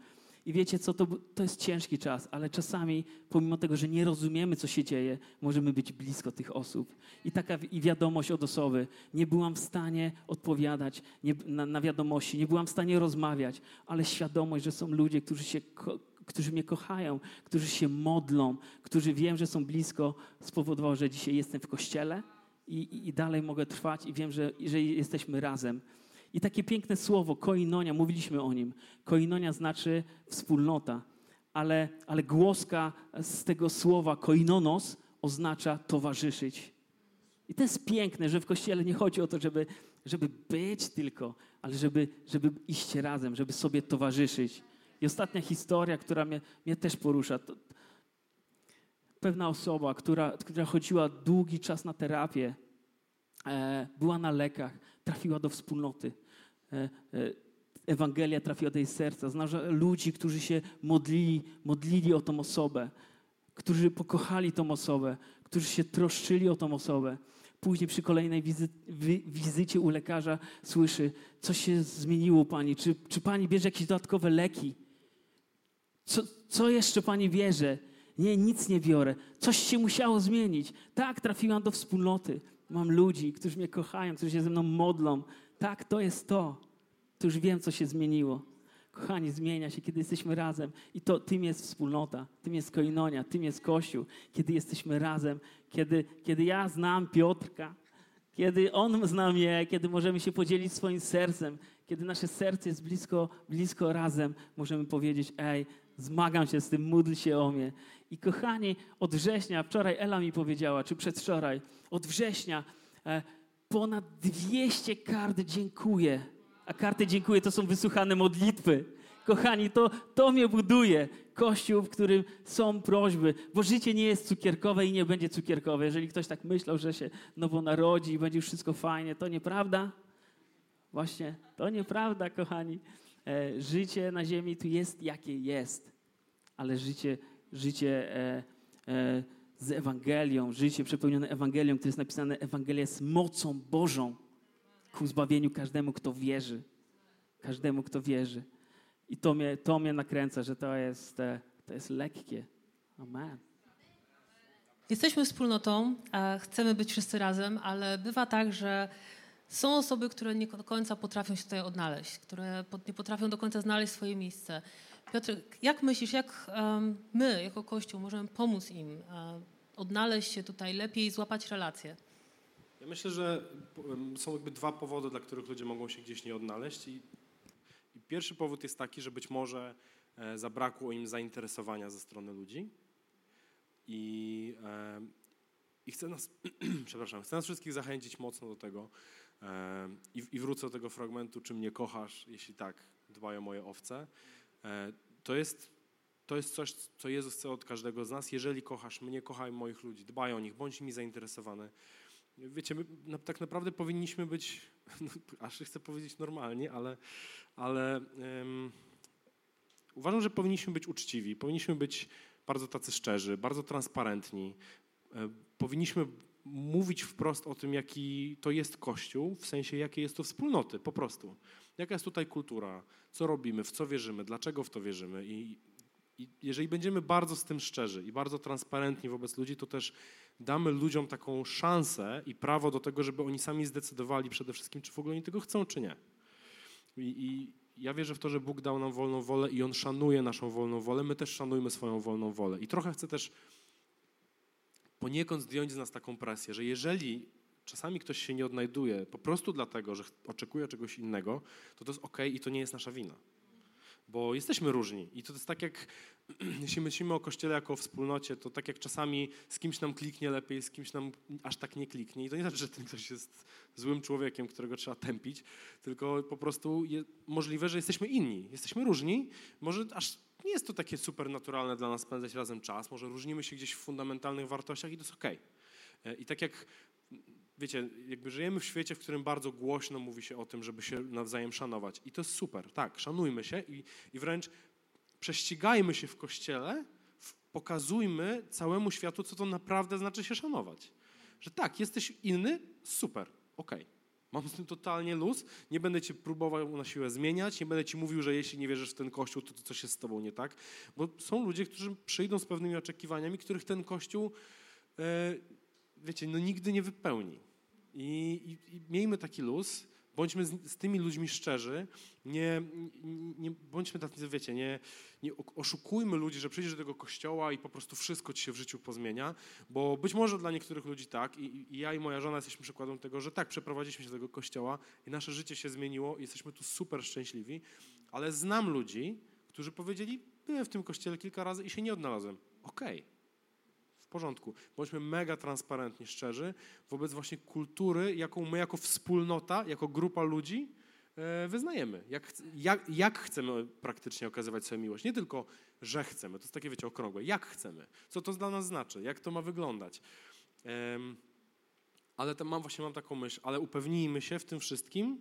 I wiecie co, to jest ciężki czas, ale czasami, pomimo tego, że nie rozumiemy, co się dzieje, możemy być blisko tych osób. I taka wiadomość od osoby. Nie byłam w stanie odpowiadać na wiadomości, nie byłam w stanie rozmawiać, ale świadomość, że są ludzie, którzy mnie kochają, którzy się modlą, którzy wiem, że są blisko, spowodowało, że dzisiaj jestem w Kościele i dalej mogę trwać i wiem, że jesteśmy razem. I takie piękne słowo, koinonia, mówiliśmy o nim. Koinonia znaczy wspólnota, ale głoska z tego słowa koinonos oznacza towarzyszyć. I to jest piękne, że w Kościele nie chodzi o to, żeby być tylko, ale żeby iść razem, żeby sobie towarzyszyć. I ostatnia historia, która mnie też porusza. To pewna osoba, która chodziła długi czas na terapię, była na lekach, trafiła do wspólnoty. Ewangelia trafiła do jej serca. Znam ludzi, którzy się modlili o tą osobę, którzy pokochali tą osobę, którzy się troszczyli o tą osobę. Później przy kolejnej wizycie u lekarza słyszy, co się zmieniło pani, czy pani bierze jakieś dodatkowe leki? Co jeszcze pani bierze? Nie, nic nie biorę. Coś się musiało zmienić. Tak, trafiłam do wspólnoty. Mam ludzi, którzy mnie kochają, którzy się ze mną modlą. Tak, to jest to. To już wiem, co się zmieniło. Kochani, zmienia się, kiedy jesteśmy razem. I to tym jest wspólnota, tym jest koinonia, tym jest Kościół. Kiedy jesteśmy razem, kiedy ja znam Piotrka, kiedy on zna mnie, kiedy możemy się podzielić swoim sercem, kiedy nasze serce jest blisko razem, możemy powiedzieć, zmagam się z tym, módl się o mnie. I kochani, od września, wczoraj Ela mi powiedziała, czy przedwczoraj, od września ponad 200 kart dziękuję. A karty dziękuję to są wysłuchane modlitwy. Kochani, to mnie buduje. Kościół, w którym są prośby. Bo życie nie jest cukierkowe i nie będzie cukierkowe. Jeżeli ktoś tak myślał, że się nowo narodzi i będzie już wszystko fajnie, to nieprawda. Właśnie, to nieprawda, kochani. Życie na ziemi tu jest, jakie jest. Ale życie z Ewangelią, życie przepełnione Ewangelią, które jest napisane, Ewangelia jest mocą Bożą ku zbawieniu każdemu, kto wierzy. Każdemu, kto wierzy. I to mnie nakręca, że to jest lekkie. Amen. Jesteśmy wspólnotą, chcemy być wszyscy razem, ale bywa tak, że są osoby, które nie do końca potrafią się tutaj odnaleźć, które nie potrafią do końca znaleźć swoje miejsce. Piotr, jak myślisz, jak my jako Kościół możemy pomóc im odnaleźć się tutaj lepiej, złapać relacje? Ja myślę, że są jakby dwa powody, dla których ludzie mogą się gdzieś nie odnaleźć. I pierwszy powód jest taki, że być może zabrakło im zainteresowania ze strony ludzi. I chcę nas wszystkich zachęcić mocno do tego. I wrócę do tego fragmentu, czy mnie kochasz, jeśli tak, dbaj o moje owce. To jest coś, co Jezus chce od każdego z nas. Jeżeli kochasz mnie, kochaj moich ludzi, dbaj o nich, bądź mi zainteresowany. Wiecie, my tak naprawdę powinniśmy być, aż chcę powiedzieć normalnie, ale uważam, że powinniśmy być uczciwi, powinniśmy być bardzo tacy szczerzy, bardzo transparentni. Powinniśmy mówić wprost o tym, jaki to jest Kościół, w sensie jakiej jest to wspólnoty, po prostu. Jaka jest tutaj kultura, co robimy, w co wierzymy, dlaczego w to wierzymy. I jeżeli będziemy bardzo z tym szczerzy i bardzo transparentni wobec ludzi, to też damy ludziom taką szansę i prawo do tego, żeby oni sami zdecydowali przede wszystkim, czy w ogóle oni tego chcą, czy nie. I ja wierzę w to, że Bóg dał nam wolną wolę i On szanuje naszą wolną wolę, my też szanujmy swoją wolną wolę. I trochę chcę też poniekąd zdjąć z nas taką presję, że jeżeli czasami ktoś się nie odnajduje po prostu dlatego, że oczekuje czegoś innego, to jest okej i to nie jest nasza wina. Bo jesteśmy różni i to jest tak jak, jeśli myślimy o Kościele jako o wspólnocie, to tak jak czasami z kimś nam kliknie lepiej, z kimś nam aż tak nie kliknie i to nie znaczy, że ten ktoś jest złym człowiekiem, którego trzeba tępić, tylko po prostu możliwe, że jesteśmy inni, jesteśmy różni, może aż nie jest to takie super naturalne dla nas spędzać razem czas, może różnimy się gdzieś w fundamentalnych wartościach i to jest okej. I tak jak, wiecie, jakby żyjemy w świecie, w którym bardzo głośno mówi się o tym, żeby się nawzajem szanować. I to jest super, tak, szanujmy się i wręcz prześcigajmy się w Kościele, pokazujmy całemu światu, co to naprawdę znaczy się szanować. Że tak, jesteś inny, super, okej. Mam z tym totalnie luz, nie będę cię próbował na siłę zmieniać, nie będę ci mówił, że jeśli nie wierzysz w ten Kościół, to coś jest z tobą nie tak. Bo są ludzie, którzy przyjdą z pewnymi oczekiwaniami, których ten Kościół... wiecie, no nigdy nie wypełni. I miejmy taki luz, bądźmy z tymi ludźmi szczerzy, nie bądźmy tacy, wiecie, nie oszukujmy ludzi, że przyjdziesz do tego kościoła i po prostu wszystko ci się w życiu pozmienia, bo być może dla niektórych ludzi tak, i ja i moja żona jesteśmy przykładem tego, że tak, przeprowadziliśmy się do tego kościoła i nasze życie się zmieniło i jesteśmy tu super szczęśliwi, ale znam ludzi, którzy powiedzieli, byłem w tym kościele kilka razy i się nie odnalazłem. Okej. W porządku. Bądźmy mega transparentni, szczerzy wobec właśnie kultury, jaką my jako wspólnota, jako grupa ludzi wyznajemy. Jak chcemy praktycznie okazywać sobie miłość. Nie tylko, że chcemy. To jest takie, wiecie, okrągłe. Jak chcemy. Co to dla nas znaczy? Jak to ma wyglądać? Ale tam mam taką myśl, ale upewnijmy się w tym wszystkim,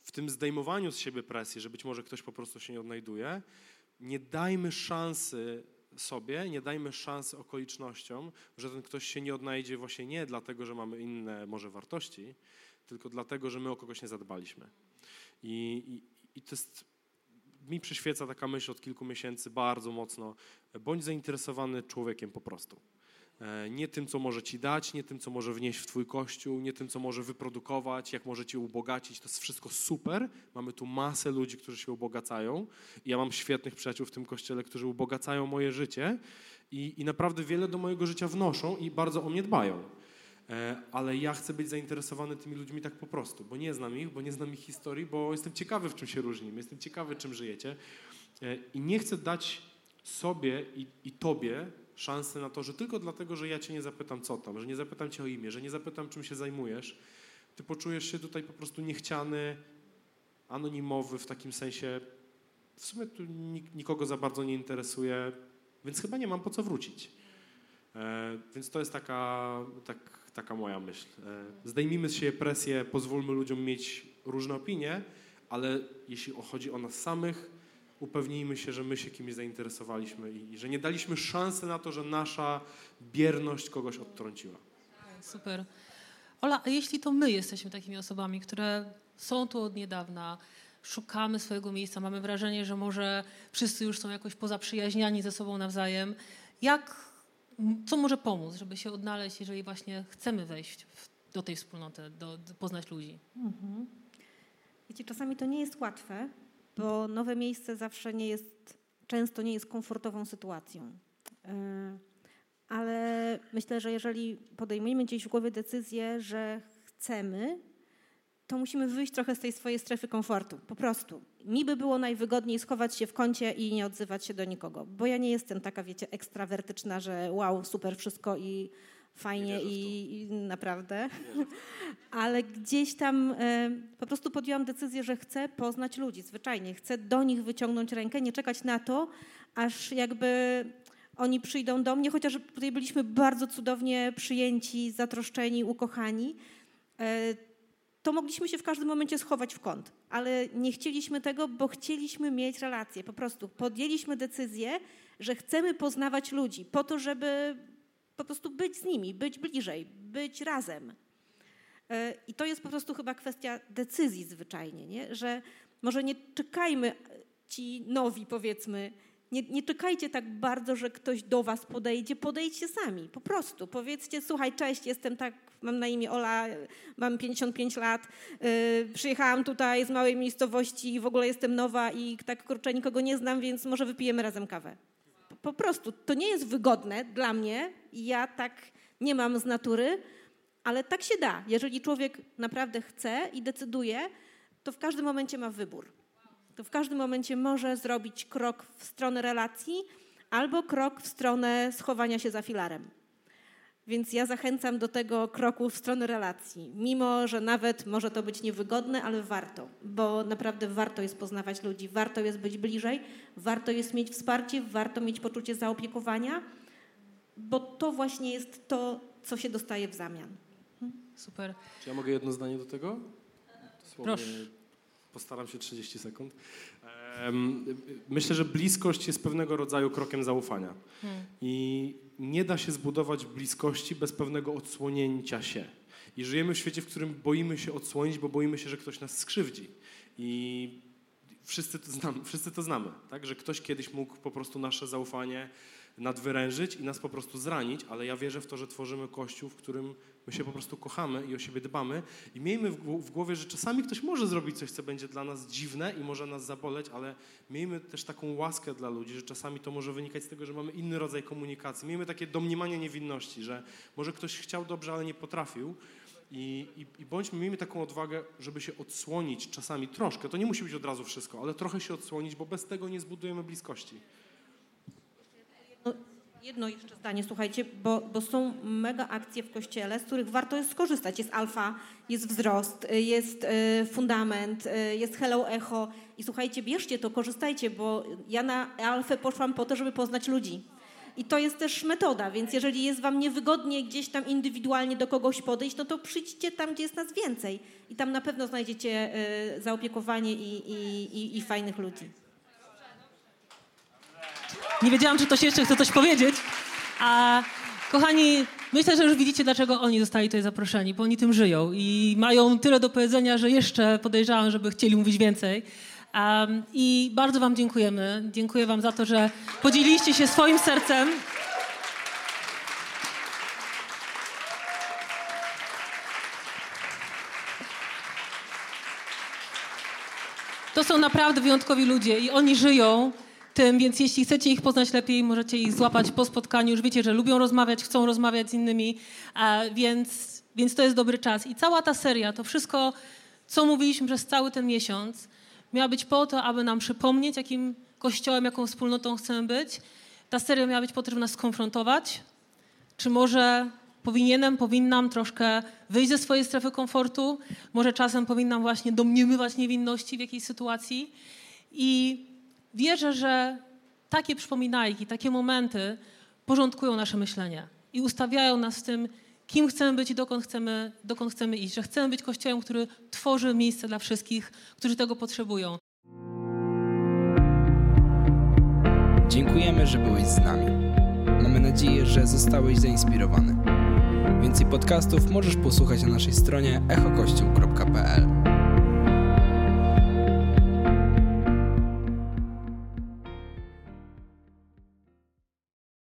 w tym zdejmowaniu z siebie presji, że być może ktoś po prostu się nie odnajduje. Nie dajmy szansy sobie, nie dajmy szansy okolicznościom, że ten ktoś się nie odnajdzie właśnie nie dlatego, że mamy inne może wartości, tylko dlatego, że my o kogoś nie zadbaliśmy. I to jest, mi przyświeca taka myśl od kilku miesięcy bardzo mocno, bądź zainteresowany człowiekiem po prostu. Nie tym, co może ci dać, nie tym, co może wnieść w twój kościół, nie tym, co może wyprodukować, jak może cię ubogacić. To jest wszystko super. Mamy tu masę ludzi, którzy się ubogacają. Ja mam świetnych przyjaciół w tym kościele, którzy ubogacają moje życie i naprawdę wiele do mojego życia wnoszą i bardzo o mnie dbają. Ale ja chcę być zainteresowany tymi ludźmi tak po prostu, bo nie znam ich, bo nie znam ich historii, bo jestem ciekawy, w czym się różnimy, jestem ciekawy, czym żyjecie. I nie chcę dać sobie i tobie szansy na to, że tylko dlatego, że ja cię nie zapytam, co tam, że nie zapytam cię o imię, że nie zapytam, czym się zajmujesz, ty poczujesz się tutaj po prostu niechciany, anonimowy w takim sensie, w sumie tu nikogo za bardzo nie interesuje, więc chyba nie mam po co wrócić. Więc to jest taka moja myśl. Zdejmijmy z siebie presję, pozwólmy ludziom mieć różne opinie, ale jeśli chodzi o nas samych, upewnijmy się, że my się kimś zainteresowaliśmy i że nie daliśmy szansy na to, że nasza bierność kogoś odtrąciła. Super. Ola, a jeśli to my jesteśmy takimi osobami, które są tu od niedawna, szukamy swojego miejsca, mamy wrażenie, że może wszyscy już są jakoś pozaprzyjaźniani ze sobą nawzajem, co może pomóc, żeby się odnaleźć, jeżeli właśnie chcemy wejść do tej wspólnoty, poznać ludzi? Mhm. Wiecie, czasami to nie jest łatwe, bo nowe miejsce zawsze często nie jest komfortową sytuacją. Ale myślę, że jeżeli podejmiemy gdzieś w głowie decyzję, że chcemy, to musimy wyjść trochę z tej swojej strefy komfortu, po prostu. Mi by było najwygodniej schować się w kącie i nie odzywać się do nikogo, bo ja nie jestem taka, wiecie, ekstrawertyczna, że wow, super wszystko i fajnie i naprawdę, ale gdzieś tam po prostu podjęłam decyzję, że chcę poznać ludzi, zwyczajnie, chcę do nich wyciągnąć rękę, nie czekać na to, aż jakby oni przyjdą do mnie, chociaż tutaj byliśmy bardzo cudownie przyjęci, zatroszczeni, ukochani, to mogliśmy się w każdym momencie schować w kąt, ale nie chcieliśmy tego, bo chcieliśmy mieć relacje, po prostu podjęliśmy decyzję, że chcemy poznawać ludzi po to, żeby po prostu być z nimi, być bliżej, być razem. I to jest po prostu chyba kwestia decyzji zwyczajnie, nie? Że może nie czekajmy, ci nowi powiedzmy, nie czekajcie tak bardzo, że ktoś do was podejdzie, podejdźcie sami, po prostu. Powiedzcie, słuchaj, cześć, jestem tak, mam na imię Ola, mam 55 lat, przyjechałam tutaj z małej miejscowości i w ogóle jestem nowa i tak kurczę nikogo nie znam, więc może wypijemy razem kawę. Po prostu to nie jest wygodne dla mnie. Ja tak nie mam z natury, ale tak się da. Jeżeli człowiek naprawdę chce i decyduje, to w każdym momencie ma wybór. To w każdym momencie może zrobić krok w stronę relacji albo krok w stronę schowania się za filarem. Więc ja zachęcam do tego kroku w stronę relacji. Mimo że nawet może to być niewygodne, ale warto. Bo naprawdę warto jest poznawać ludzi, warto jest być bliżej, warto jest mieć wsparcie, warto mieć poczucie zaopiekowania, bo to właśnie jest to, co się dostaje w zamian. Super. Czy ja mogę jedno zdanie do tego? Proszę. Postaram się 30 sekund. Myślę, że bliskość jest pewnego rodzaju krokiem zaufania. I nie da się zbudować bliskości bez pewnego odsłonięcia się. I żyjemy w świecie, w którym boimy się odsłonić, bo boimy się, że ktoś nas skrzywdzi. I wszyscy to znamy, tak? Że ktoś kiedyś mógł po prostu nasze zaufanie nadwyrężyć i nas po prostu zranić, ale ja wierzę w to, że tworzymy Kościół, w którym my się po prostu kochamy i o siebie dbamy i miejmy w głowie, że czasami ktoś może zrobić coś, co będzie dla nas dziwne i może nas zaboleć, ale miejmy też taką łaskę dla ludzi, że czasami to może wynikać z tego, że mamy inny rodzaj komunikacji. Miejmy takie domniemanie niewinności, że może ktoś chciał dobrze, ale nie potrafił. I bądźmy, miejmy taką odwagę, żeby się odsłonić czasami troszkę. To nie musi być od razu wszystko, ale trochę się odsłonić, bo bez tego nie zbudujemy bliskości. Jedno jeszcze zdanie, słuchajcie, bo są mega akcje w Kościele, z których warto jest skorzystać. Jest Alfa, jest Wzrost, jest Fundament, jest Hello Echo. I słuchajcie, bierzcie to, korzystajcie, bo ja na Alfę poszłam po to, żeby poznać ludzi. I to jest też metoda, więc jeżeli jest wam niewygodnie gdzieś tam indywidualnie do kogoś podejść, no to przyjdźcie tam, gdzie jest nas więcej. I tam na pewno znajdziecie zaopiekowanie i fajnych ludzi. Nie wiedziałam, czy ktoś jeszcze chce coś powiedzieć. A kochani, myślę, że już widzicie, dlaczego oni zostali tutaj zaproszeni, bo oni tym żyją i mają tyle do powiedzenia, że jeszcze podejrzałam, żeby chcieli mówić więcej. I bardzo wam dziękujemy. Dziękuję wam za to, że podzieliliście się swoim sercem. To są naprawdę wyjątkowi ludzie i oni żyją tym, więc jeśli chcecie ich poznać lepiej, możecie ich złapać po spotkaniu. Już wiecie, że lubią rozmawiać, chcą rozmawiać z innymi, więc to jest dobry czas. I cała ta seria, to wszystko, co mówiliśmy przez cały ten miesiąc, miała być po to, aby nam przypomnieć, jakim kościołem, jaką wspólnotą chcemy być. Ta seria miała być po to, żeby nas skonfrontować. Czy może powinnam troszkę wyjść ze swojej strefy komfortu? Może czasem powinnam właśnie domniemywać niewinności w jakiejś sytuacji? I wierzę, że takie przypominajki, takie momenty porządkują nasze myślenie i ustawiają nas w tym, kim chcemy być i dokąd chcemy iść. Że chcemy być kościołem, który tworzy miejsce dla wszystkich, którzy tego potrzebują. Dziękujemy, że byłeś z nami. Mamy nadzieję, że zostałeś zainspirowany. Więcej podcastów możesz posłuchać na naszej stronie echokościół.pl.